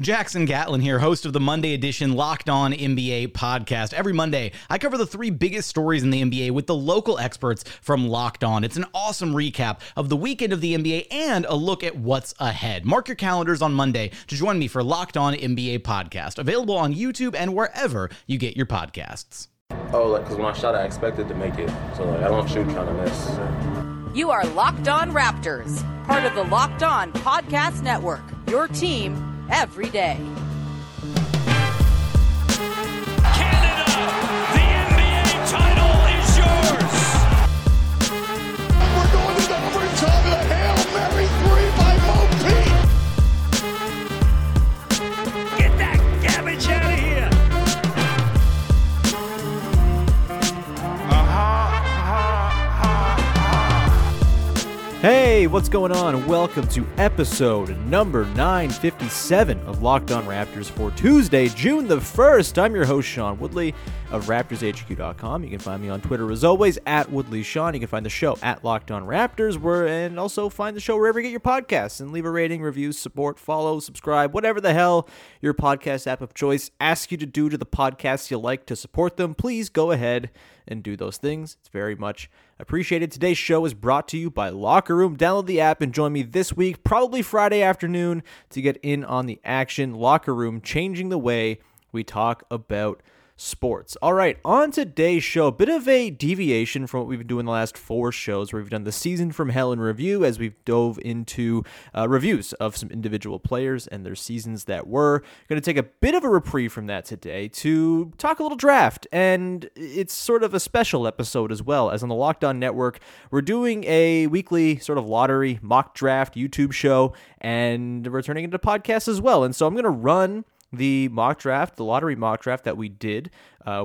Jackson Gatlin here, host of the Monday edition Locked On NBA podcast. Every Monday, I cover the 3 biggest stories in the NBA with the local experts from Locked On. It's an awesome recap of the weekend of the NBA and a look at what's ahead. Mark your calendars on Monday to join me for Locked On NBA podcast, available on YouTube and wherever you get your podcasts. Because when I shot, I expected to make it. So I don't shoot kind of necessarily. You are Locked On Raptors, part of the Locked On Podcast Network, your team every day. Canada, the NBA title is yours. We're going to the overtime of the Hail Mary 3 by Mo Pete. Get that garbage out of here. Hey, what's going on? Welcome to episode number 957 of Locked On Raptors for Tuesday, June the 1st. I'm your host, Sean Woodley of RaptorsHQ.com. You can find me on Twitter, as always, @WoodleySean. You can find the show @LockedOnRaptors, and also find the show wherever you get your podcasts. And leave a rating, review, support, follow, subscribe, whatever the hell your podcast app of choice asks you to do to the podcasts you like to support them. Please go ahead and do those things. It's very much appreciated. Today's show is brought to you by Locker Room. Download the app and join me this week, probably Friday afternoon, to get in on the action. Locker Room, changing the way we talk about sports. All right, on today's show, a bit of a deviation from what we've been doing the last 4 shows, where we've done the season from hell in review, as we've dove into reviews of some individual players and their seasons that were. Going to take a bit of a reprieve from that today to talk a little draft, and it's sort of a special episode as well, as on the Locked On Network, we're doing a weekly sort of lottery mock draft YouTube show, and we're turning it into podcasts as well, and so I'm going to run the mock draft, the lottery mock draft that we did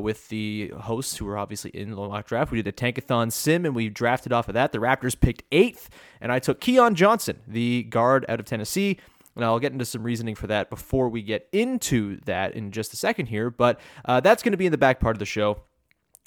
with the hosts who were obviously in the mock draft. We did a Tankathon sim, and we drafted off of that. The Raptors picked 8th, and I took Keon Johnson, the guard out of Tennessee. And I'll get into some reasoning for that before we get into that in just a second here. But that's going to be in the back part of the show.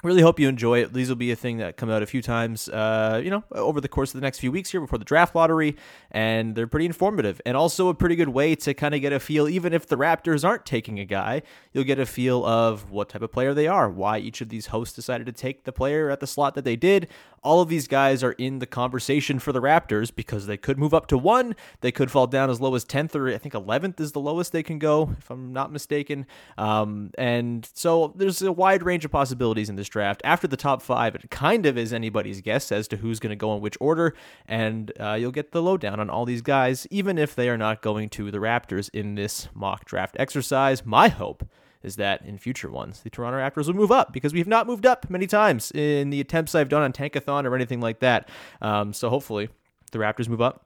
Really hope you enjoy it. These will be a thing that come out a few times, over the course of the next few weeks here before the draft lottery, and they're pretty informative and also a pretty good way to kind of get a feel. Even if the Raptors aren't taking a guy, you'll get a feel of what type of player they are, why each of these hosts decided to take the player at the slot that they did. All of these guys are in the conversation for the Raptors because they could move up to 1. They could fall down as low as 10th, or I think 11th is the lowest they can go, if I'm not mistaken. And so there's a wide range of possibilities in this draft. After the top 5, it kind of is anybody's guess as to who's going to go in which order, and you'll get the lowdown on all these guys, even if they are not going to the Raptors in this mock draft exercise. My hope is that in future ones, the Toronto Raptors will move up, because we have not moved up many times in the attempts I've done on Tankathon or anything like that. So hopefully the Raptors move up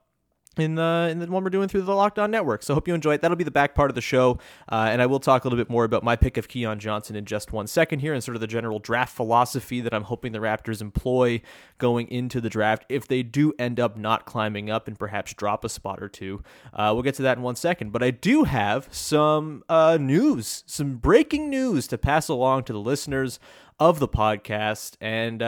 in the one we're doing through the Locked On Network. So hope you enjoy it. That'll be the back part of the show, and I will talk a little bit more about my pick of Keon Johnson in just one second here, and sort of the general draft philosophy that I'm hoping the Raptors employ going into the draft if they do end up not climbing up and perhaps drop a spot or 2. We'll get to that in one second, but I do have some news, some breaking news to pass along to the listeners of the podcast, and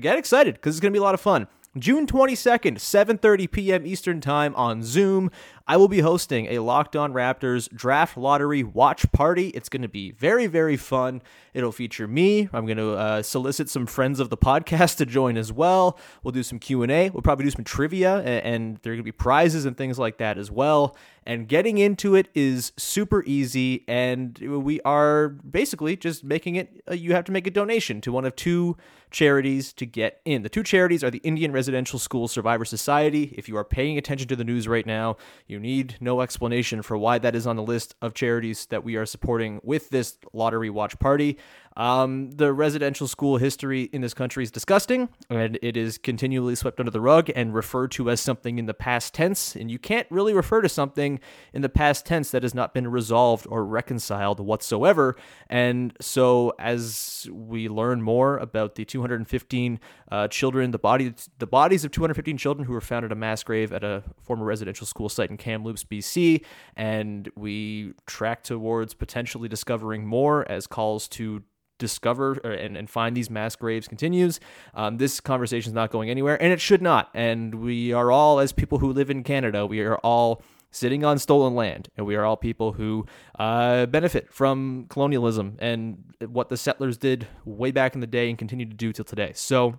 get excited because it's going to be a lot of fun. June 22nd, 7:30 p.m. Eastern Time on Zoom. I will be hosting a Locked On Raptors Draft Lottery Watch Party. It's going to be very, very fun. It'll feature me. I'm going to solicit some friends of the podcast to join as well. We'll do some Q&A. We'll probably do some trivia, and there are going to be prizes and things like that as well. And getting into it is super easy, and we are basically just making it, you have to make a donation to one of two charities to get in. The two charities are the Indian Residential School Survivors Society. If you are paying attention to the news right now, you need no explanation for why that is on the list of charities that we are supporting with this lottery watch party. The residential school history in this country is disgusting, and it is continually swept under the rug and referred to as something in the past tense, and you can't really refer to something in the past tense that has not been resolved or reconciled whatsoever. And so as we learn more about the 215 children, the bodies of 215 children who were found at a mass grave at a former residential school site in Kamloops, BC, and we track towards potentially discovering more as calls to discover and find these mass graves continues. This conversation is not going anywhere, and it should not. And we are all, as people who live in Canada, we are all sitting on stolen land, and we are all people who benefit from colonialism and what the settlers did way back in the day and continue to do till today. So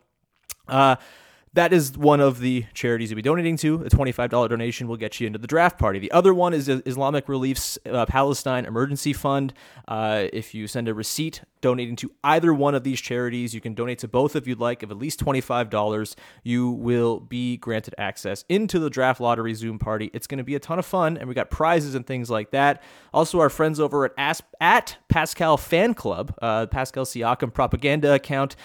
that is one of the charities you'll be donating to. A $25 donation will get you into the draft party. The other one is Islamic Relief's Palestine Emergency Fund. If you send a receipt donating to either one of these charities, you can donate to both if you'd like, of at least $25. You will be granted access into the draft lottery Zoom party. It's going to be a ton of fun, and we got prizes and things like that. Also, our friends over at Pascal Fan Club, Pascal Siakam propaganda account,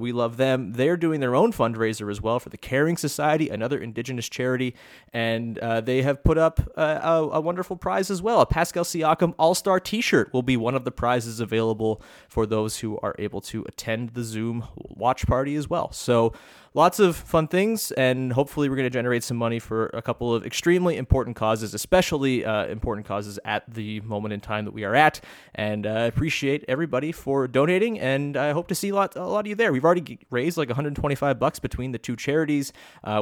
we love them. They're doing their own fundraiser as well for the Caring Society, another Indigenous charity, and they have put up a wonderful prize as well. A Pascal Siakam All-Star T-shirt will be one of the prizes available for those who are able to attend the Zoom watch party as well. So lots of fun things, and hopefully we're going to generate some money for a couple of extremely important causes, especially important causes at the moment in time that we are at. And I appreciate everybody for donating, and I hope to see a lot of you there. We've already raised like $125 between the two charities,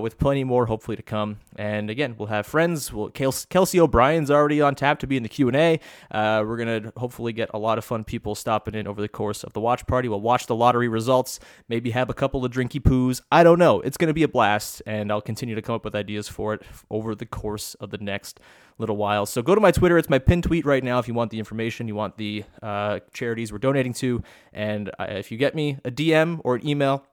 with plenty more hopefully to come. And again, we'll have friends. Kelsey O'Brien's already on tap to be in the Q&A. We're going to hopefully get a lot of fun people stopping in over the course of the watch party. We'll watch the lottery results, maybe have a couple of drinky poos. I don't know. It's going to be a blast, and I'll continue to come up with ideas for it over the course of the next little while. So go to my Twitter. It's my pinned tweet right now if you want the information, you want the charities we're donating to. And if you get me a DM or an email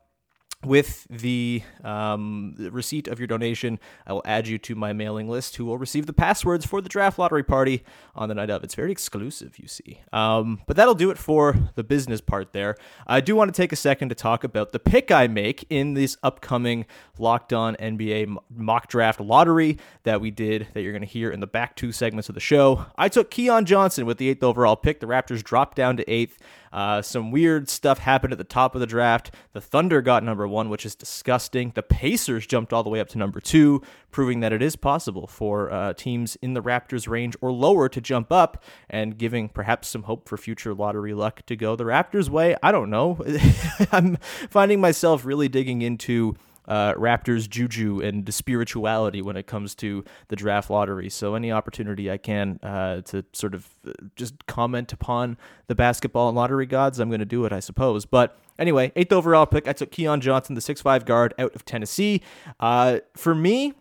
with the receipt of your donation, I will add you to my mailing list, who will receive the passwords for the draft lottery party on the night of. It's very exclusive, you see. But that'll do it for the business part there. I do want to take a second to talk about the pick I make in this upcoming Locked On NBA mock draft lottery that we did, that you're going to hear in the back two segments of the show. I took Keon Johnson with the 8th overall pick. The Raptors dropped down to 8th. Some weird stuff happened at the top of the draft. The Thunder got number 1, which is disgusting. The Pacers jumped all the way up to number 2, proving that it is possible for teams in the Raptors range or lower to jump up, and giving perhaps some hope for future lottery luck to go the Raptors' way. I don't know. I'm finding myself really digging into Raptors juju and spirituality when it comes to the draft lottery. So any opportunity I can to sort of just comment upon the basketball and lottery gods, I'm going to do it, I suppose. But anyway, 8th overall pick, I took Keon Johnson, the 6'5 guard out of Tennessee. For me,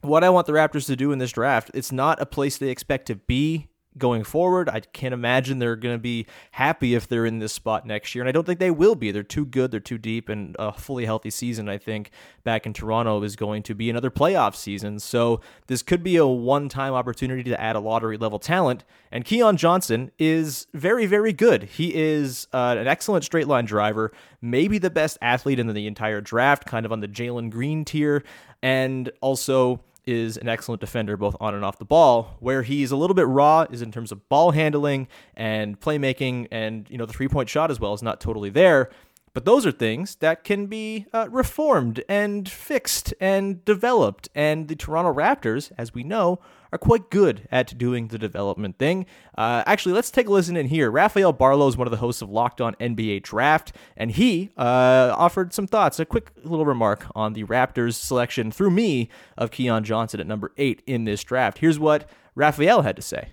what I want the Raptors to do in this draft, it's not a place they expect to be going forward. I can't imagine they're going to be happy if they're in this spot next year, and I don't think they will be. They're too good, they're too deep, and a fully healthy season, I think, back in Toronto is going to be another playoff season. So this could be a one-time opportunity to add a lottery-level talent, and Keon Johnson is very, very good. He is an excellent straight-line driver, maybe the best athlete in the entire draft, kind of on the Jalen Green tier, and also is an excellent defender both on and off the ball. Where he's a little bit raw is in terms of ball handling and playmaking, and the three-point shot as well is not totally there. But those are things that can be reformed and fixed and developed. And the Toronto Raptors, as we know, are quite good at doing the development thing. Actually, let's take a listen in here. Raphael Barlow is one of the hosts of Locked On NBA Draft, and he offered some thoughts, a quick little remark on the Raptors selection through me of Keon Johnson at number 8 in this draft. Here's what Raphael had to say.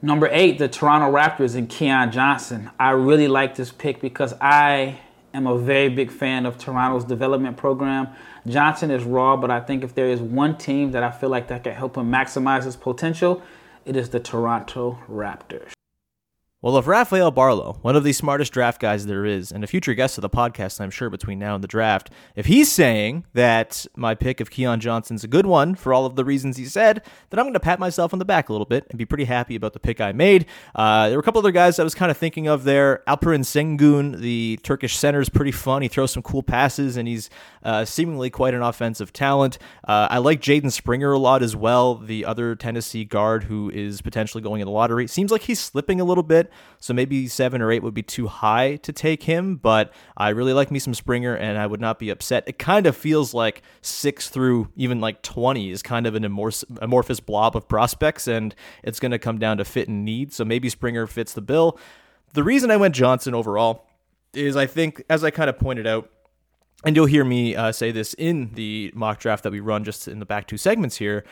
Number 8, the Toronto Raptors and Keon Johnson. I really like this pick because I am a very big fan of Toronto's development program. Johnson is raw, but I think if there is one team that I feel like that can help him maximize his potential, it is the Toronto Raptors. Well, if Raphael Barlow, one of the smartest draft guys there is, and a future guest of the podcast, I'm sure, between now and the draft, if he's saying that my pick of Keon Johnson's a good one for all of the reasons he said, then I'm going to pat myself on the back a little bit and be pretty happy about the pick I made. There were a couple other guys I was kind of thinking of there. Alperen Sengun, the Turkish center, is pretty fun. He throws some cool passes, and he's seemingly quite an offensive talent. I like Jaden Springer a lot as well, the other Tennessee guard who is potentially going in the lottery. Seems like he's slipping a little bit. So maybe 7 or 8 would be too high to take him, but I really like me some Springer, and I would not be upset. It kind of feels like 6 through even like 20 is kind of an amorphous blob of prospects, and it's going to come down to fit and need. So maybe Springer fits the bill. The reason I went Johnson overall is I think, as I kind of pointed out, and you'll hear me say this in the mock draft that we run just in the back 2 segments here,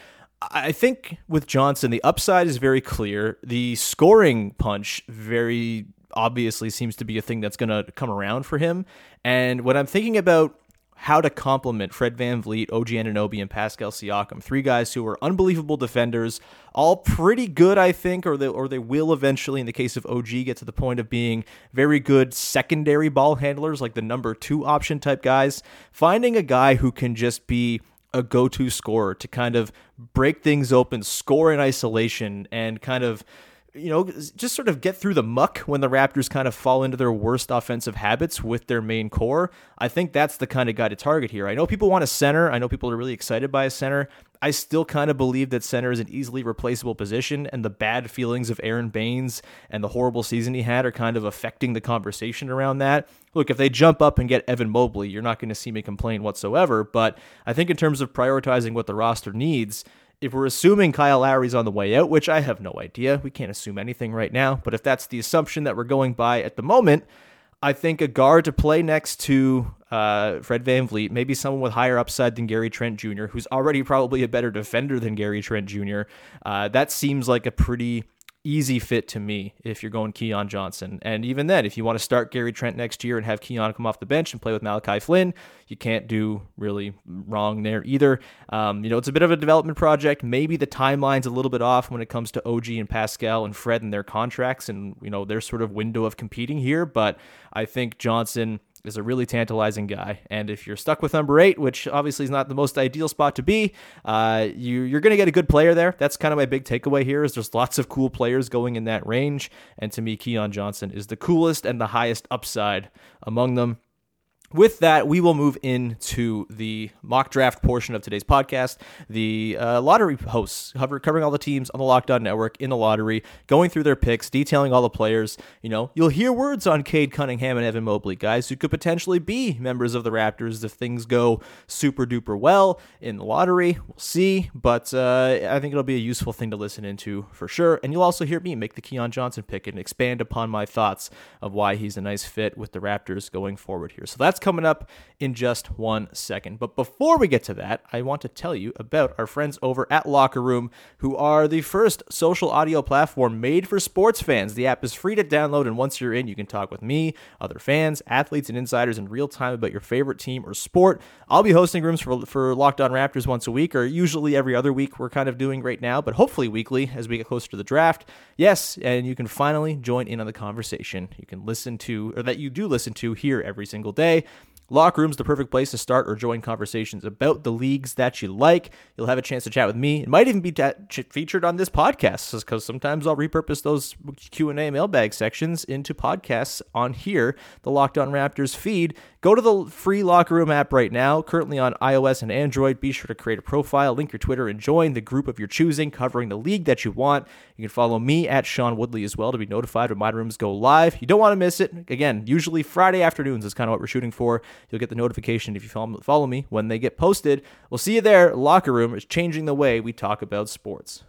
I think with Johnson, the upside is very clear. The scoring punch very obviously seems to be a thing that's going to come around for him. And when I'm thinking about how to complement Fred VanVleet, OG Anunoby, and Pascal Siakam, 3 guys who are unbelievable defenders, all pretty good, I think, or they will eventually, in the case of OG, get to the point of being very good secondary ball handlers, like the number 2 option type guys. Finding a guy who can just be a go-to scorer to kind of break things open, score in isolation, and kind of, you know, just sort of get through the muck when the Raptors kind of fall into their worst offensive habits with their main core. I think that's the kind of guy to target here. I know people want a center. I know people are really excited by a center. I still kind of believe that center is an easily replaceable position, and the bad feelings of Aron Baynes and the horrible season he had are kind of affecting the conversation around that. Look, if they jump up and get Evan Mobley, you're not going to see me complain whatsoever, but I think in terms of prioritizing what the roster needs, if we're assuming Kyle Lowry's on the way out, which I have no idea, we can't assume anything right now, but if that's the assumption that we're going by at the moment, I think a guard to play next to Fred VanVleet, maybe someone with higher upside than Gary Trent Jr., who's already probably a better defender than Gary Trent Jr., that seems like a pretty easy fit to me if you're going Keon Johnson. And even then, if you want to start Gary Trent next year and have Keon come off the bench and play with Malachi Flynn, you can't do really wrong there either. You know, it's a bit of a development project. Maybe the timeline's a little bit off when it comes to OG and Pascal and Fred and their contracts and, you know, their sort of window of competing here. But I think Johnson is a really tantalizing guy. And if you're stuck with number 8, which obviously is not the most ideal spot to be, you're going to get a good player there. That's kind of my big takeaway here is there's lots of cool players going in that range. And to me, Keon Johnson is the coolest and the highest upside among them. With that, we will move into the mock draft portion of today's podcast. The lottery hosts covering all the teams on the Locked On Network in the lottery, going through their picks, detailing all the players. You know, you'll hear words on Cade Cunningham and Evan Mobley, guys who could potentially be members of the Raptors if things go super duper well in the lottery. We'll see, but I think it'll be a useful thing to listen into for sure. And you'll also hear me make the Keon Johnson pick and expand upon my thoughts of why he's a nice fit with the Raptors going forward here. So that's coming up in just 1 second. But before we get to that, I want to tell you about our friends over at Locker Room, who are the first social audio platform made for sports fans. The app is free to download, and once you're in, you can talk with me, other fans, athletes, and insiders in real time about your favorite team or sport. I'll be hosting rooms for Locked On Raptors once a week, or usually every other week we're kind of doing right now, but hopefully weekly as we get closer to the draft. Yes, and you can finally join in on the conversation you do listen to here every single day. Locker Room's the perfect place to start or join conversations about the leagues that you like. You'll have a chance to chat with me. It might even be featured on this podcast, because sometimes I'll repurpose those Q&A mailbag sections into podcasts on here, the Locked On Raptors feed. Go to the free Locker Room app right now, currently on iOS and Android. Be sure to create a profile, link your Twitter, and join the group of your choosing covering the league that you want. You can follow me at Sean Woodley as well to be notified when my rooms go live. You don't want to miss it. Again, usually Friday afternoons is kind of what we're shooting for. You'll get the notification if you follow me when they get posted. We'll see you there. Locker Room is changing the way we talk about sports.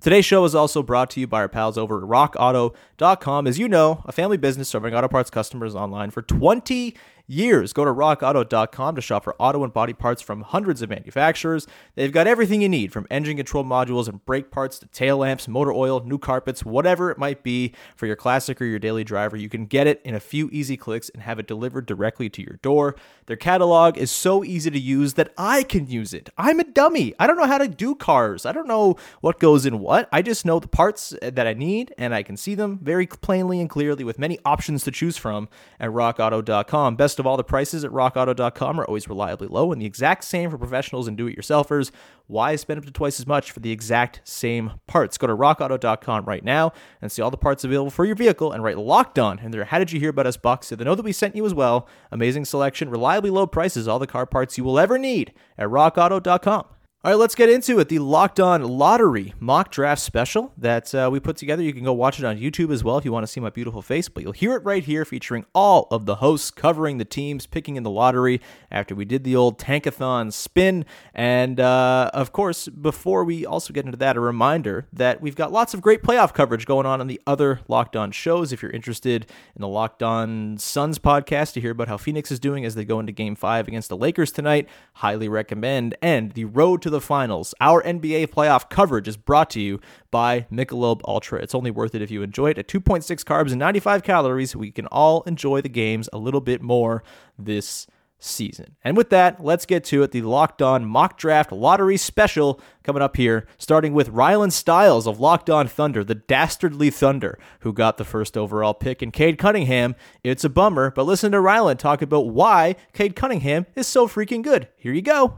Today's show is also brought to you by our pals over at rockauto.com. As you know, a family business serving auto parts customers online for 20 years. Go to rockauto.com to shop for auto and body parts from hundreds of manufacturers. They've got everything you need, from engine control modules and brake parts to tail lamps, motor oil, new carpets, whatever it might be for your classic or your daily driver. You can get it in a few easy clicks and have it delivered directly to your door. Their catalog is so easy to use that I can use it. I'm a dummy. I don't know how to do cars. I don't know what goes in what. I just know the parts that I need, and I can see them very plainly and clearly with many options to choose from at rockauto.com. Best of all, the prices at rockauto.com are always reliably low and the exact same for professionals and do-it-yourselfers. Why spend up to twice as much for the exact same parts? Go to rockauto.com right now and see all the parts available for your vehicle and write Locked On in their How Did You Hear About Us box so they know that we sent you as well. Amazing selection, reliably low prices, all the car parts you will ever need at rockauto.com. All right, let's get into it. The Locked On Lottery mock draft special that we put together. You can go watch it on YouTube as well if you want to see my beautiful face, but you'll hear it right here featuring all of the hosts covering the teams, picking in the lottery after we did the old Tankathon spin. And of course, before we also get into that, a reminder that we've got lots of great playoff coverage going on the other Locked On shows. If you're interested in the Locked On Suns podcast to hear about how Phoenix is doing as they go into Game 5 against the Lakers tonight, highly recommend. And the Road to the Finals, our NBA playoff coverage, is brought to you by Michelob Ultra. It's only worth it if you enjoy it. At 2.6 carbs and 95 calories, we can all enjoy the games a little bit more this season. And with that, let's get to it. The Locked On Mock Draft Lottery Special coming up here, starting with Rylan Styles of Locked On Thunder, the dastardly Thunder, who got the first overall pick, and Cade Cunningham. It's a bummer, but listen to Rylan talk about why Cade Cunningham is so freaking good. Here you go.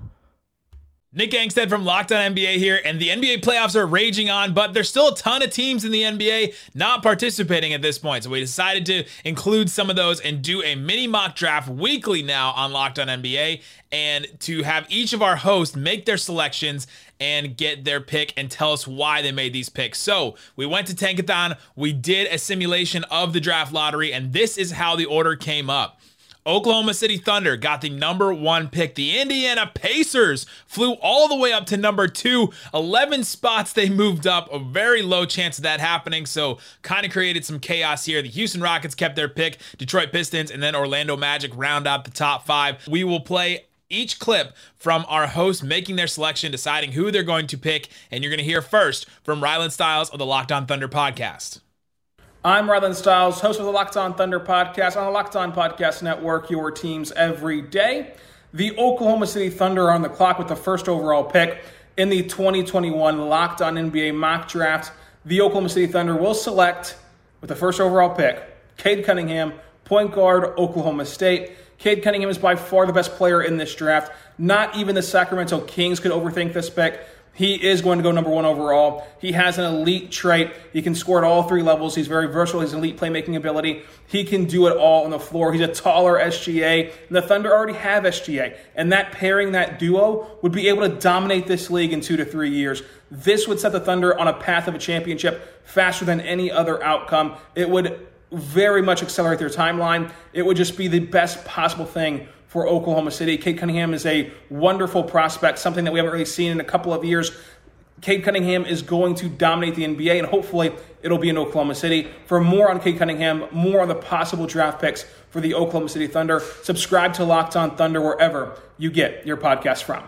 Nick Gangstead from Locked On NBA here, and the NBA playoffs are raging on, but there's still a ton of teams in the NBA not participating at this point, so we decided to include some of those and do a mini mock draft weekly now on Locked On NBA, and to have each of our hosts make their selections and get their pick and tell us why they made these picks. So we went to Tankathon, we did a simulation of the draft lottery, and this is how the order came up. Oklahoma City Thunder got the number one pick. The Indiana Pacers flew all the way up to number two. 11 spots they moved up. A very low chance of that happening, so kind of created some chaos here. The Houston Rockets kept their pick. Detroit Pistons and then Orlando Magic round out the top five. We will play each clip from our host making their selection, deciding who they're going to pick, and you're going to hear first from Rylan Styles of the Locked On Thunder podcast. I'm Rylan Styles, host of the Locked On Thunder podcast on the Locked On Podcast Network, your teams every day. The Oklahoma City Thunder are on the clock with the first overall pick in the 2021 Locked On NBA mock draft. The Oklahoma City Thunder will select, with the first overall pick, Cade Cunningham, point guard, Oklahoma State. Cade Cunningham is by far the best player in this draft. Not even the Sacramento Kings could overthink this pick. He is going to go number one overall. He has an elite trait. He can score at all three levels. He's very versatile. He's an elite playmaking ability. He can do it all on the floor. He's a taller SGA. And the Thunder already have SGA. And that pairing, that duo, would be able to dominate this league in 2 to 3 years. This would set the Thunder on a path of a championship faster than any other outcome. It would very much accelerate their timeline. It would just be the best possible thing for Oklahoma City. Cade Cunningham is a wonderful prospect, something that we haven't really seen in a couple of years. Cade Cunningham is going to dominate the NBA, and hopefully it'll be in Oklahoma City. For more on Cade Cunningham, more on the possible draft picks for the Oklahoma City Thunder, subscribe to Locked On Thunder wherever you get your podcast from.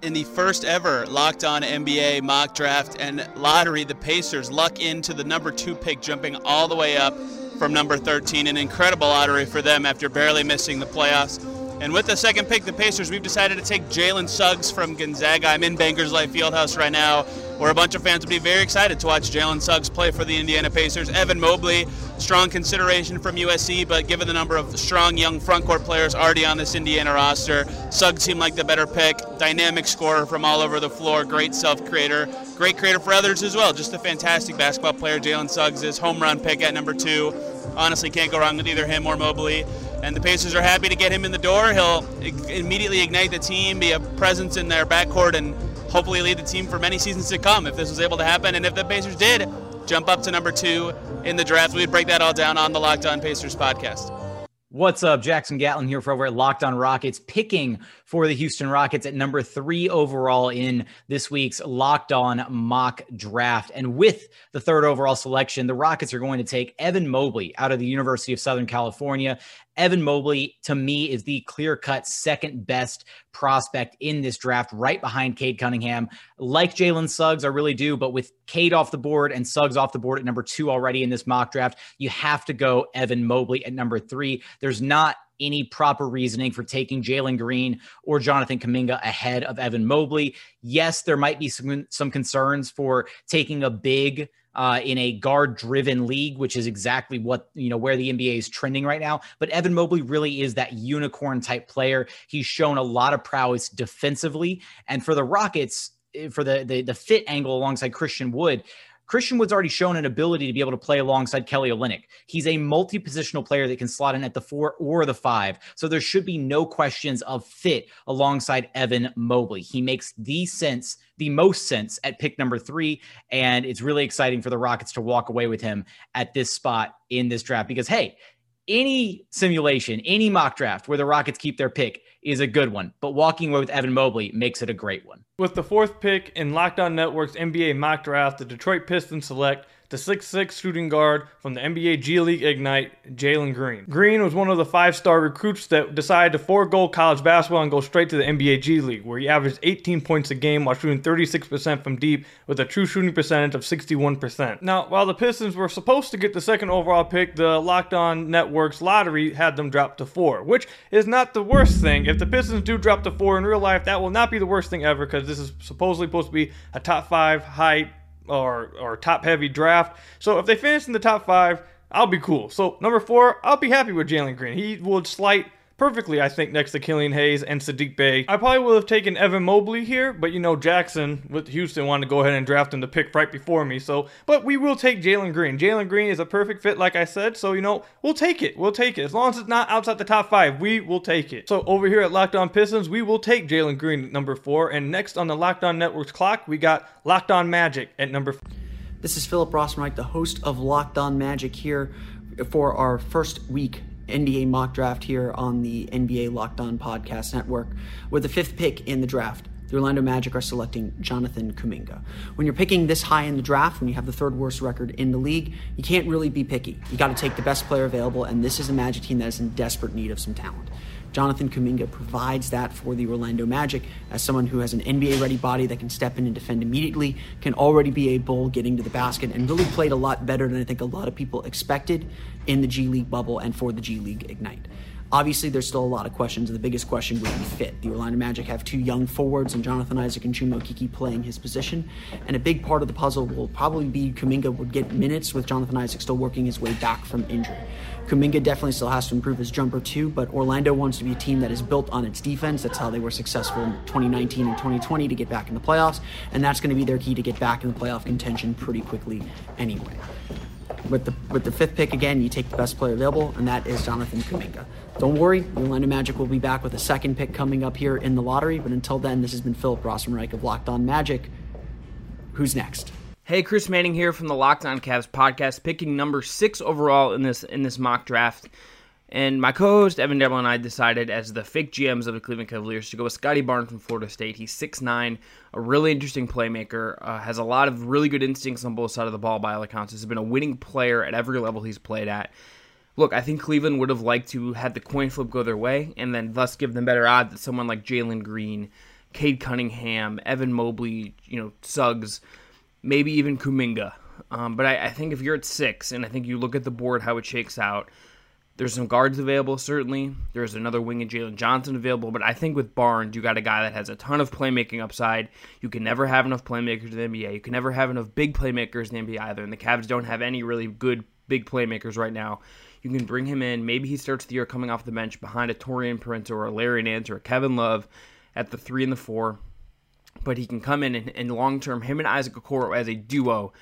In the first ever Locked On NBA mock draft and lottery, the Pacers luck into the number 2 pick, jumping all the way up from number 13. An incredible lottery for them after barely missing the playoffs. And with the second pick, the Pacers, we've decided to take Jalen Suggs from Gonzaga. I'm in Bankers Life Fieldhouse right now, where a bunch of fans will be very excited to watch Jalen Suggs play for the Indiana Pacers. Evan Mobley strong consideration from USC, but given the number of strong young frontcourt players already on this Indiana roster, Suggs seemed like the better pick. Dynamic scorer from all over the floor, great self-creator, great creator for others as well. Just a fantastic basketball player. Jalen Suggs is home run pick at number 2. Honestly, can't go wrong with either him or Mobley. And the Pacers are happy to get him in the door. He'll immediately ignite the team, be a presence in their backcourt, and hopefully lead the team for many seasons to come if this was able to happen. And if the Pacers did jump up to number 2 in the draft, we'd break that all down on the Locked On Pacers podcast. What's up? Jackson Gatlin here for over at Locked On Rockets, picking for the Houston Rockets at number 3 overall in this week's Locked On mock draft. And with the 3rd overall selection, the Rockets are going to take Evan Mobley out of the University of Southern California. Evan Mobley, to me, is the clear-cut second-best prospect in this draft, right behind Cade Cunningham. Like Jalen Suggs, I really do, but with Cade off the board and Suggs off the board at number 2 already in this mock draft, you have to go Evan Mobley at number 3. There's not any proper reasoning for taking Jalen Green or Jonathan Kuminga ahead of Evan Mobley. Yes, there might be some concerns for taking a big in a guard-driven league, which is exactly what, where the NBA is trending right now. But Evan Mobley really is that unicorn-type player. He's shown a lot of prowess defensively. And for the Rockets, for the fit angle alongside Christian Wood, Christian Wood's already shown an ability to be able to play alongside Kelly Olynyk. He's a multi-positional player that can slot in at the 4 or the 5. So there should be no questions of fit alongside Evan Mobley. He makes the most sense at pick number 3, and it's really exciting for the Rockets to walk away with him at this spot in this draft because, hey, any simulation, any mock draft where the Rockets keep their pick is a good one, but walking away with Evan Mobley makes it a great one. With the 4th pick in Locked On Network's NBA mock draft, the Detroit Pistons select the 6'6" shooting guard from the NBA G League Ignite, Jalen Green. Green was one of the 5-star recruits that decided to forego college basketball and go straight to the NBA G League, where he averaged 18 points a game while shooting 36% from deep with a true shooting percentage of 61%. Now, while the Pistons were supposed to get the 2nd overall pick, the Locked On Network's lottery had them drop to 4, which is not the worst thing. If the Pistons do drop to 4 in real life, that will not be the worst thing ever because this is supposedly supposed to be a top 5 high or top-heavy draft. So if they finish in the top 5, I'll be cool. So number 4, I'll be happy with Jalen Green. He would slide perfectly, I think, next to Killian Hayes and Sadiq Bey. I probably would have taken Evan Mobley here, but Jackson with Houston wanted to go ahead and draft him to pick right before me. But we will take Jalen Green. Jalen Green is a perfect fit, like I said. So, we'll take it. We'll take it. As long as it's not outside the top 5, we will take it. So over here at Locked On Pistons, we will take Jalen Green at number 4. And next on the Locked On Network's clock, we got Locked On Magic at number 4. This is Philip Rosenreich, the host of Locked On Magic, here for our first week NBA mock draft here on the NBA Locked On Podcast Network. With the 5th pick in the draft, the Orlando Magic are selecting Jonathan Kuminga. When you're picking this high in the draft, when you have the 3rd worst record in the league, you can't really be picky. You got to take the best player available, and this is a Magic team that is in desperate need of some talent. Jonathan Kuminga provides that for the Orlando Magic as someone who has an NBA-ready body that can step in and defend immediately, can already be a bull getting to the basket, and really played a lot better than I think a lot of people expected in the G League bubble and for the G League Ignite. Obviously, there's still a lot of questions, and the biggest question would be fit. The Orlando Magic have 2 young forwards, and Jonathan Isaac and Chuma Okeke playing his position, and a big part of the puzzle will probably be Kuminga would get minutes with Jonathan Isaac still working his way back from injury. Kuminga definitely still has to improve his jumper too, but Orlando wants to be a team that is built on its defense. That's how they were successful in 2019 and 2020 to get back in the playoffs, and that's going to be their key to get back in the playoff contention pretty quickly anyway. With the 5th pick, again, you take the best player available, and that is Jonathan Kuminga. Don't worry, the Orlando Magic will be back with a 2nd pick coming up here in the lottery, but until then, this has been Philip Rosenreich of Locked On Magic. Who's next? Hey, Chris Manning here from the Locked On Cavs podcast, picking number 6 overall in this mock draft. And my co-host, Evan Devil, and I decided as the fake GMs of the Cleveland Cavaliers to go with Scottie Barnes from Florida State. He's 6'9", a really interesting playmaker, has a lot of really good instincts on both sides of the ball by all accounts. He's been a winning player at every level he's played at. Look, I think Cleveland would have liked to have the coin flip go their way and then thus give them better odds that someone like Jalen Green, Cade Cunningham, Evan Mobley, Suggs, maybe even Kuminga. But I think if you're at 6 and I think you look at the board, how it shakes out, there's some guards available, certainly. There's another wing in Jalen Johnson available. But I think with Barnes, you got a guy that has a ton of playmaking upside. You can never have enough playmakers in the NBA. You can never have enough big playmakers in the NBA either. And the Cavs don't have any really good big playmakers right now. You can bring him in. Maybe he starts the year coming off the bench behind a Torian Prince or a Larry Nance or a Kevin Love at the 3 and the 4. But he can come in and long-term, him and Isaac Okoro as a duo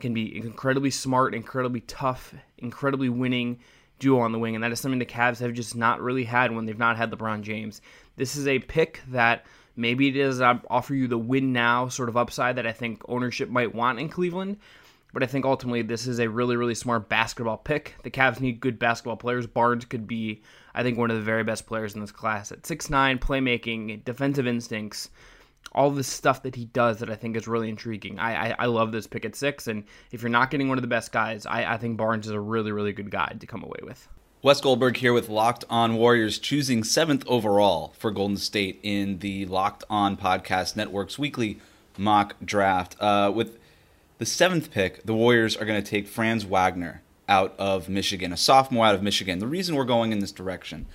can be incredibly smart, incredibly tough, incredibly winning duo on the wing. And that is something the Cavs have just not really had when they've not had LeBron James. This is a pick that maybe it does not offer you the win now sort of upside that I think ownership might want in Cleveland. But I think ultimately this is a really, really smart basketball pick. The Cavs need good basketball players. Barnes could be, I think, one of the very best players in this class. At 6'9", playmaking, defensive instincts, all the stuff that he does that I think is really intriguing. I love this pick at 6, and if you're not getting one of the best guys, I think Barnes is a really, really good guy to come away with. Wes Goldberg here with Locked On Warriors, choosing 7th overall for Golden State in the Locked On Podcast Network's weekly mock draft. With the 7th pick, the Warriors are going to take Franz Wagner out of Michigan, a sophomore out of Michigan. The reason we're going in this direction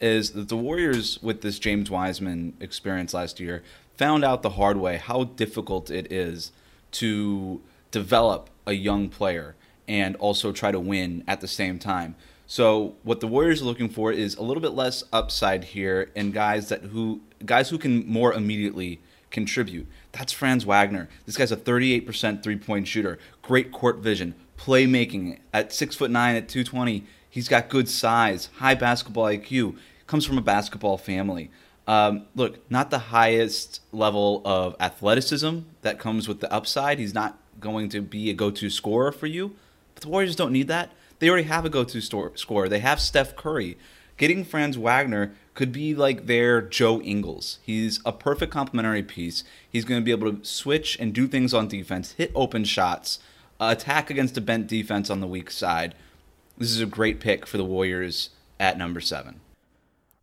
is that the Warriors, with this James Wiseman experience last year, found out the hard way how difficult it is to develop a young player and also try to win at the same time. So what the Warriors are looking for is a little bit less upside here and guys who can more immediately contribute. That's Franz Wagner. This guy's a 38% three-point shooter, great court vision, playmaking. At 6'9", at 220, he's got good size, high basketball IQ, comes from a basketball family. Look, not the highest level of athleticism that comes with the upside. He's not going to be a go-to scorer for you, but the Warriors don't need that. They already have a go-to scorer. They have Steph Curry. Getting Franz Wagner could be like their Joe Ingles. He's a perfect complementary piece. He's going to be able to switch and do things on defense, hit open shots, attack against a bent defense on the weak side. This is a great pick for the Warriors at number 7.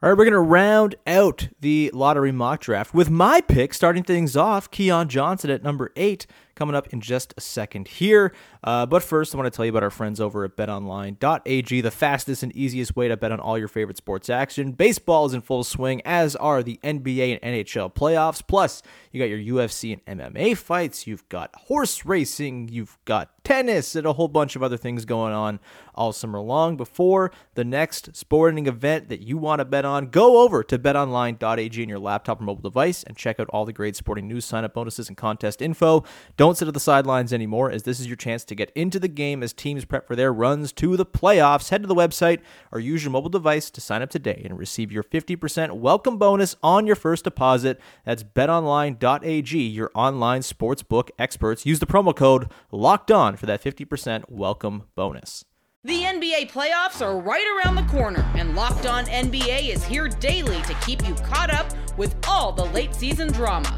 All right, we're going to round out the lottery mock draft with my pick, starting things off, Keon Johnson at number 8, coming up in just a second here. But first, I want to tell you about our friends over at betonline.ag, the fastest and easiest way to bet on all your favorite sports action. Baseball is in full swing, as are the NBA and NHL playoffs. Plus, you got your UFC and MMA fights. You've got horse racing. You've got tennis and a whole bunch of other things going on all summer long. Before the next sporting event that you want to bet on, go over to betonline.ag on your laptop or mobile device and check out all the great sporting news, sign-up bonuses, and contest info. Don't sit at the sidelines anymore, as this is your chance to get into the game as teams prep for their runs to the playoffs. Head to the website or use your mobile device to sign up today and receive your 50% welcome bonus on your first deposit. That's betonline.ag, your online sportsbook experts. Use the promo code LOCKEDON for that 50% welcome bonus. The NBA playoffs are right around the corner, and Locked On NBA is here daily to keep you caught up with all the late season drama.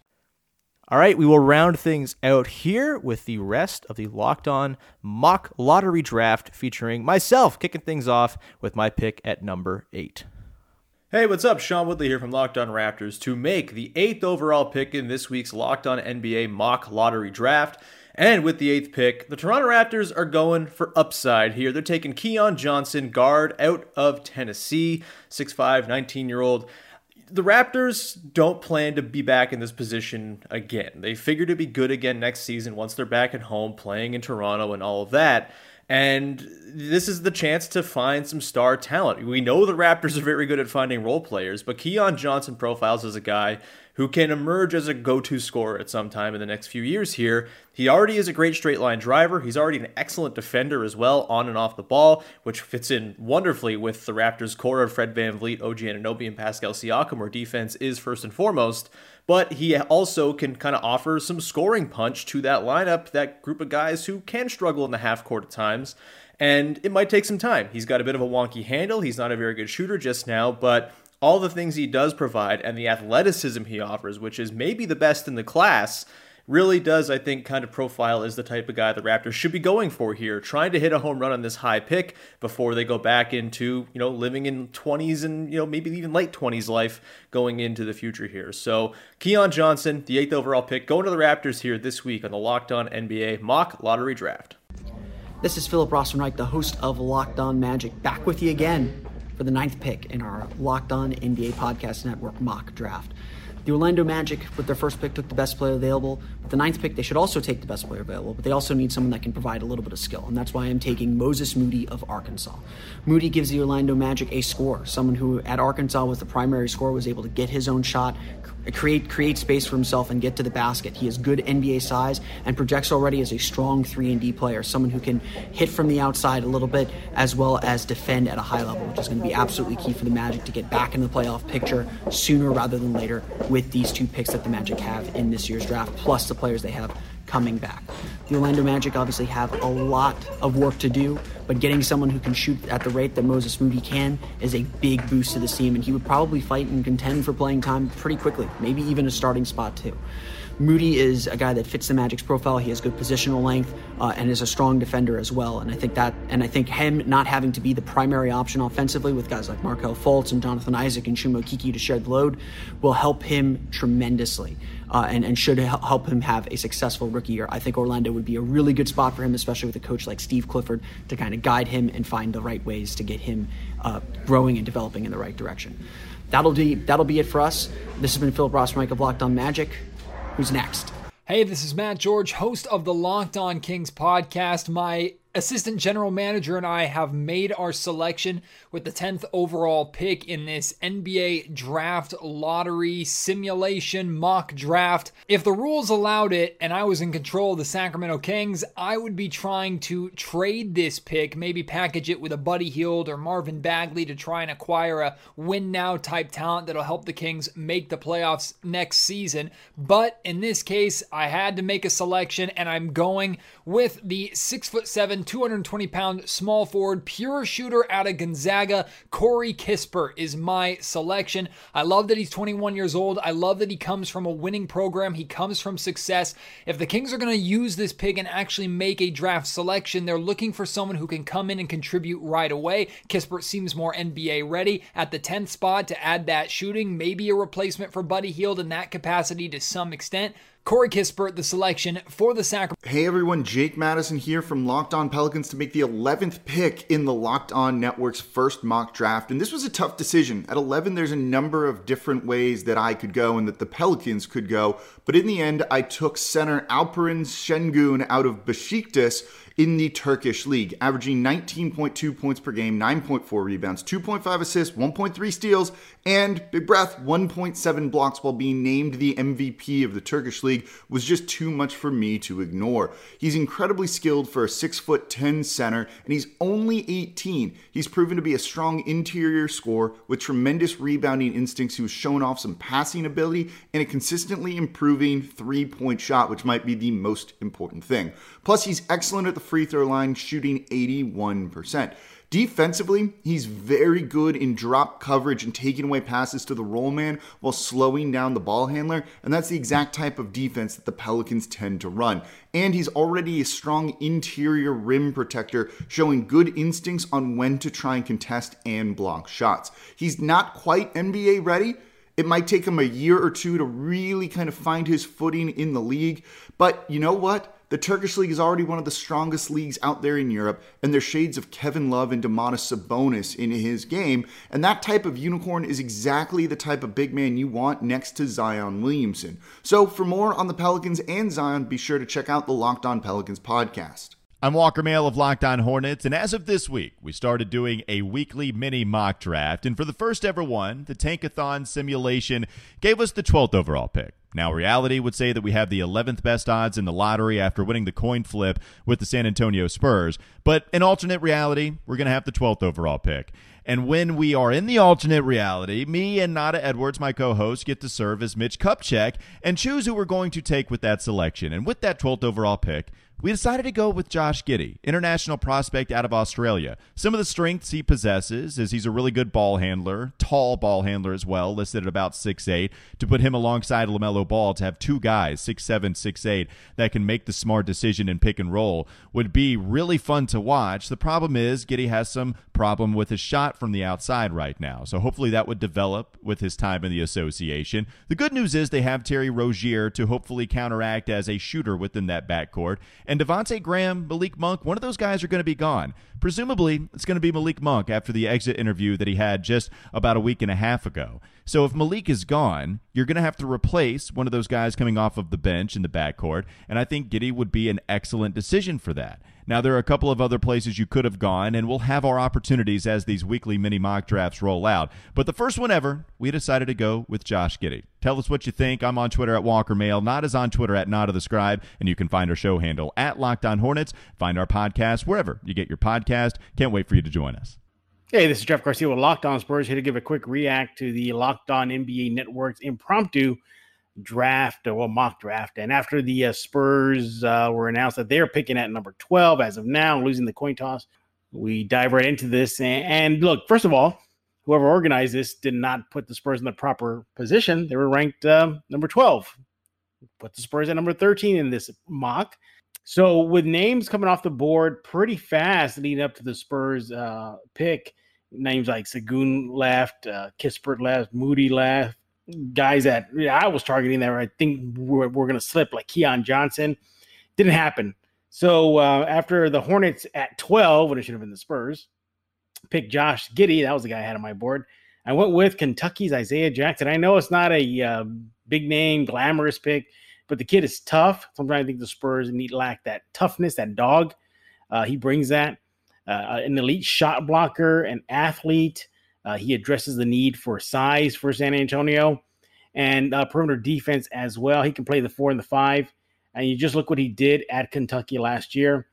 All right, we will round things out here with the rest of the Locked On Mock Lottery Draft, featuring myself kicking things off with my pick at number 8. Hey, what's up? Sean Woodley here from Locked On Raptors to make the 8th overall pick in this week's Locked On NBA Mock Lottery Draft. And with the 8th pick, the Toronto Raptors are going for upside here. They're taking Keon Johnson, guard out of Tennessee, 6'5", 19-year-old. The Raptors don't plan to be back in this position again. They figure to be good again next season once they're back at home playing in Toronto and all of that. And this is the chance to find some star talent. We know the Raptors are very good at finding role players, but Keon Johnson profiles as a guy who can emerge as a go-to scorer at some time in the next few years here. He already is a great straight-line driver. He's already an excellent defender as well, on and off the ball, which fits in wonderfully with the Raptors' core of Fred VanVleet, OG Anunoby, and Pascal Siakam, where defense is first and foremost. But he also can kind of offer some scoring punch to that lineup, that group of guys who can struggle in the half-court at times. And it might take some time. He's got a bit of a wonky handle. He's not a very good shooter just now, but all the things he does provide and the athleticism he offers, which is maybe the best in the class, really does, I think, kind of profile as the type of guy the Raptors should be going for here, trying to hit a home run on this high pick before they go back into, you know, living in 20s and, you know, maybe even late 20s life going into the future here. So Keon Johnson, the 8th overall pick, going to the Raptors here this week on the Locked On NBA Mock Lottery Draft. This is Philip Rosenreich, the host of Locked On Magic, back with you again for the 9th pick in our Locked On NBA Podcast Network Mock Draft. The Orlando Magic, with their first pick, took the best player available. With the 9th pick, they should also take the best player available, but they also need someone that can provide a little bit of skill, and that's why I'm taking Moses Moody of Arkansas. Moody gives the Orlando Magic a scorer, someone who at Arkansas was the primary scorer, was able to get his own shot, create space for himself, and get to the basket. He has good NBA size and projects already as a strong 3-and-D player, someone who can hit from the outside a little bit as well as defend at a high level, which is going to be absolutely key for the Magic to get back in the playoff picture sooner rather than later, with these two picks that the Magic have in this year's draft, plus the players they have coming back. The Orlando Magic obviously have a lot of work to do, but getting someone who can shoot at the rate that Moses Moody can is a big boost to this team, and he would probably fight and contend for playing time pretty quickly, maybe even a starting spot too. Moody is a guy that fits the Magic's profile. He has good positional length and is a strong defender as well. And I think him not having to be the primary option offensively with guys like Markelle Fultz and Jonathan Isaac and Chuma Okeke to share the load will help him tremendously and should help him have a successful rookie year. I think Orlando would be a really good spot for him, especially with a coach like Steve Clifford to kind of guide him and find the right ways to get him growing and developing in the right direction. That'll be it for us. This has been Philip Rosenreich of Locked On Magic. Who's next? Hey, this is Matt George, host of the Locked On Kings podcast. My assistant general manager and I have made our selection with the 10th overall pick in this NBA draft lottery simulation mock draft. If the rules allowed it and I was in control of the Sacramento Kings, I would be trying to trade this pick, maybe package it with a Buddy Hield or Marvin Bagley to try and acquire a win-now type talent that'll help the Kings make the playoffs next season. But in this case, I had to make a selection, and I'm going with the 6'7", 220-pound small forward, pure shooter out of Gonzaga. Corey Kispert is my selection. I love that he's 21 years old. I love that he comes from a winning program. He comes from success. If the Kings are going to use this pick and actually make a draft selection, they're looking for someone who can come in and contribute right away. Kispert seems more NBA ready at the 10th spot to add that shooting, maybe a replacement for Buddy Hield in that capacity to some extent. Corey Kispert, the selection for the Sacramento. Hey everyone, Jake Madison here from Locked On Pelicans to make the 11th pick in the Locked On Network's first mock draft. And this was a tough decision. At 11, there's a number of different ways that I could go and that the Pelicans could go. But in the end, I took center Alperen Sengun out of Besiktas in the Turkish league, averaging 19.2 points per game, 9.4 rebounds, 2.5 assists, 1.3 steals, and, big breath, 1.7 blocks, while being named the MVP of the Turkish league, was just too much for me to ignore. He's incredibly skilled for a 6'10" center, and he's only 18. He's proven to be a strong interior scorer with tremendous rebounding instincts. He was shown off some passing ability and a consistently improving three-point shot, which might be the most important thing. Plus, he's excellent at the free throw line, shooting 81%. Defensively, he's very good in drop coverage and taking away passes to the roll man while slowing down the ball handler, and that's the exact type of defense that the Pelicans tend to run. And he's already a strong interior rim protector, showing good instincts on when to try and contest and block shots. He's not quite NBA ready. It might take him a year or two to really kind of find his footing in the league, but you know what? The Turkish league is already one of the strongest leagues out there in Europe, and there's shades of Kevin Love and Domantas Sabonis in his game, and that type of unicorn is exactly the type of big man you want next to Zion Williamson. So for more on the Pelicans and Zion, be sure to check out the Locked On Pelicans podcast. I'm Walker Mail of Locked On Hornets, and as of this week, we started doing a weekly mini mock draft, and for the first ever one, the Tankathon simulation gave us the 12th overall pick. Now, reality would say that we have the 11th best odds in the lottery after winning the coin flip with the San Antonio Spurs, but in alternate reality, we're going to have the 12th overall pick. And when we are in the alternate reality, me and Nada Edwards, my co-host, get to serve as Mitch Kupchak and choose who we're going to take with that selection. And with that 12th overall pick, we decided to go with Josh Giddey, international prospect out of Australia. Some of the strengths he possesses is he's a really good ball handler, tall ball handler as well, listed at about 6'8". To put him alongside LaMelo Ball, to have two guys, 6'7", 6'8", that can make the smart decision in pick and roll would be really fun to watch. The problem is Giddey has some problem with his shot from the outside right now, so hopefully that would develop with his time in the association. The good news is they have Terry Rozier to hopefully counteract as a shooter within that backcourt. And Devontae Graham, Malik Monk, one of those guys are going to be gone. Presumably, it's going to be Malik Monk after the exit interview that he had just about a week and a half ago. So if Malik is gone, you're going to have to replace one of those guys coming off of the bench in the backcourt, and I think Giddey would be an excellent decision for that. Now, there are a couple of other places you could have gone, and we'll have our opportunities as these weekly mini mock drafts roll out. But the first one ever, we decided to go with Josh Giddey. Tell us what you think. I'm on Twitter at Walker Mail. Nod is on Twitter at Nod of the Scribe, and you can find our show handle at Locked On Hornets. Find our podcast wherever you get your podcast. Can't wait for you to join us. Hey, this is Jeff Garcia with Locked On Spurs, here to give a quick react to the Locked On NBA Network's impromptu draft, or mock draft. And after the Spurs were announced that they're picking at number 12 as of now, losing the coin toss, we dive right into this. And look, first of all, whoever organized this did not put the Spurs in the proper position. They were ranked number 12. Put the Spurs at number 13 in this mock. So with names coming off the board pretty fast leading up to the Spurs pick, names like Sengun left, Kispert left, Moody left, guys that I was targeting that I think we're going to slip, like Keon Johnson. Didn't happen. So after the Hornets at 12, when it should have been the Spurs, picked Josh Giddey. That was the guy I had on my board. I went with Kentucky's Isaiah Jackson. I know it's not a big-name, glamorous pick, but the kid is tough. Sometimes I think the Spurs need lack that toughness, that dog. He brings that. An elite shot blocker, an athlete. He addresses the need for size for San Antonio, and perimeter defense as well. He can play the 4 and the 5. And you just look what he did at Kentucky last year.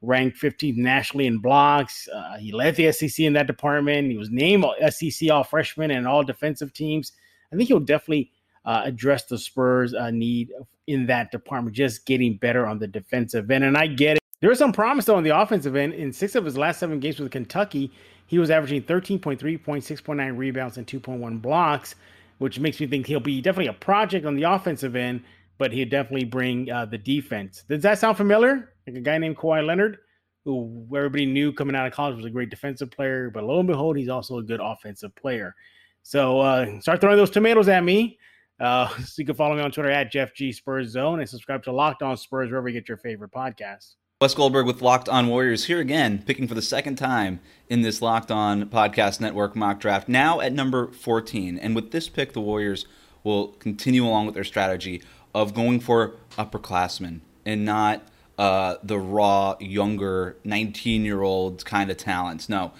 Ranked 15th nationally in blocks. He led the SEC in that department. He was named SEC All-Freshman and All-Defensive teams. I think he'll definitely address the Spurs' need in that department, just getting better on the defensive end. And I get it. There was some promise, though, on the offensive end. In 6 of his last 7 games with Kentucky, he was averaging 13.3 points, 6.9 rebounds, and 2.1 blocks, which makes me think he'll be definitely a project on the offensive end, but he'll definitely bring the defense. Does that sound familiar? Like a guy named Kawhi Leonard, who everybody knew coming out of college was a great defensive player, but lo and behold, he's also a good offensive player. So start throwing those tomatoes at me. So you can follow me on Twitter at Jeff G Spurs Zone, and subscribe to Locked On Spurs wherever you get your favorite podcasts. Wes Goldberg with Locked On Warriors here again, picking for the second time in this Locked On Podcast Network mock draft, now at number 14. And with this pick, the Warriors will continue along with their strategy of going for upperclassmen and not the raw, younger, 19-year-old kind of talents. No,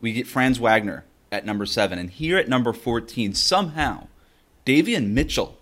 we get Franz Wagner at number 7. And here at number 14, somehow, Davion Mitchell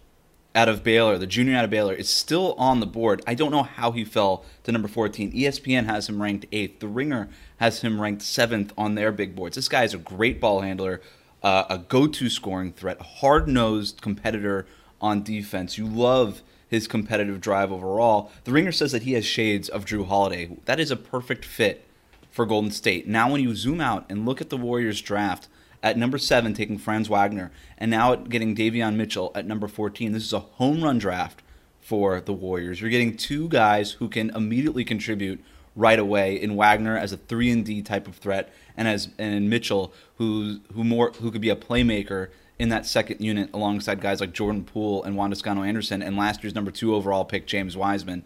out of Baylor, the junior out of Baylor, is still on the board. I don't know how he fell to number 14. ESPN has him ranked 8th. The Ringer has him ranked 7th on their big boards. This guy is a great ball handler, a go-to scoring threat, a hard-nosed competitor on defense. You love his competitive drive overall. The Ringer says that he has shades of Drew Holiday. That is a perfect fit for Golden State. Now when you zoom out and look at the Warriors draft, at number 7, taking Franz Wagner, and now getting Davion Mitchell at number 14. This is a home run draft for the Warriors. You're getting two guys who can immediately contribute right away in Wagner as a 3-and-D type of threat, and in Mitchell, who could be a playmaker in that second unit alongside guys like Jordan Poole and Juan Toscano-Anderson, and last year's number 2 overall pick, James Wiseman.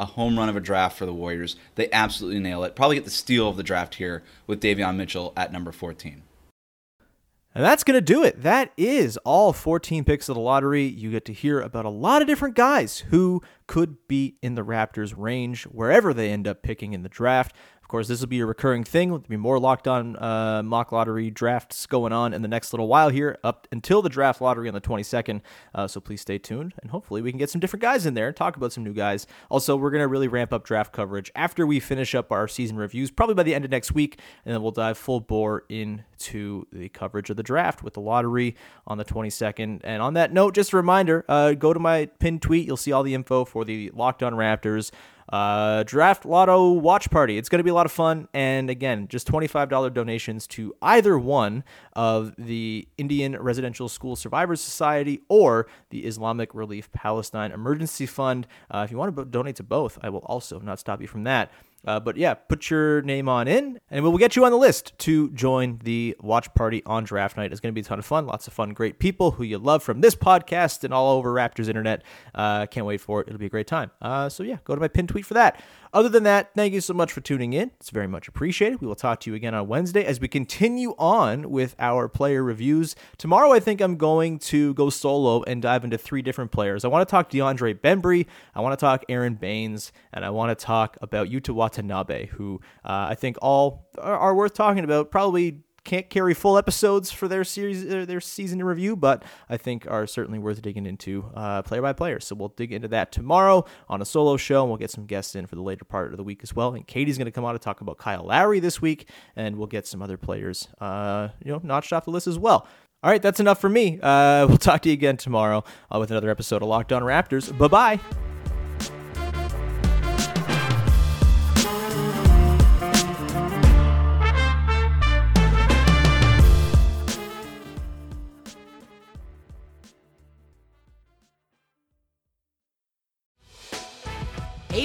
A home run of a draft for the Warriors. They absolutely nail it. Probably get the steal of the draft here with Davion Mitchell at number 14. And that's going to do it. That is all 14 picks of the lottery. You get to hear about a lot of different guys who could be in the Raptors' range wherever they end up picking in the draft. Of course, this will be a recurring thing. There'll be more Locked On mock lottery drafts going on in the next little while here up until the draft lottery on the 22nd. So please stay tuned, and hopefully we can get some different guys in there and talk about some new guys. Also, we're going to really ramp up draft coverage after we finish up our season reviews, probably by the end of next week, and then we'll dive full bore into the coverage of the draft with the lottery on the 22nd. And on that note, just a reminder, go to my pinned tweet. You'll see all the info for the Locked On Raptors Draft Lotto Watch Party. It's going to be a lot of fun. And again, just $25 donations to either one of the Indian Residential School Survivors Society or the Islamic Relief Palestine Emergency Fund. If you want to donate to both, I will also not stop you from that. But yeah, put your name on in, and we'll get you on the list to join the watch party on draft night. It's going to be a ton of fun. Lots of fun, great people who you love from this podcast and all over Raptors internet. Can't wait for it. It'll be a great time. So yeah, go to my pinned tweet for that. Other than that, thank you so much for tuning in. It's very much appreciated. We will talk to you again on Wednesday as we continue on with our player reviews. Tomorrow, I think I'm going to go solo and dive into three different players. I want to talk DeAndre Bembry, I want to talk Aron Baynes, and I want to talk about Yuta Watanabe, who I think all are worth talking about. Probably can't carry full episodes for their series, their season in review, but I think are certainly worth digging into player by player. So we'll dig into that tomorrow on a solo show, and we'll get some guests in for the later part of the week as well. And Katie's going to come on and talk about Kyle Lowry this week, and we'll get some other players, notched off the list as well. All right, that's enough for me. We'll talk to you again tomorrow with another episode of Locked On Raptors. Bye-bye. Hey,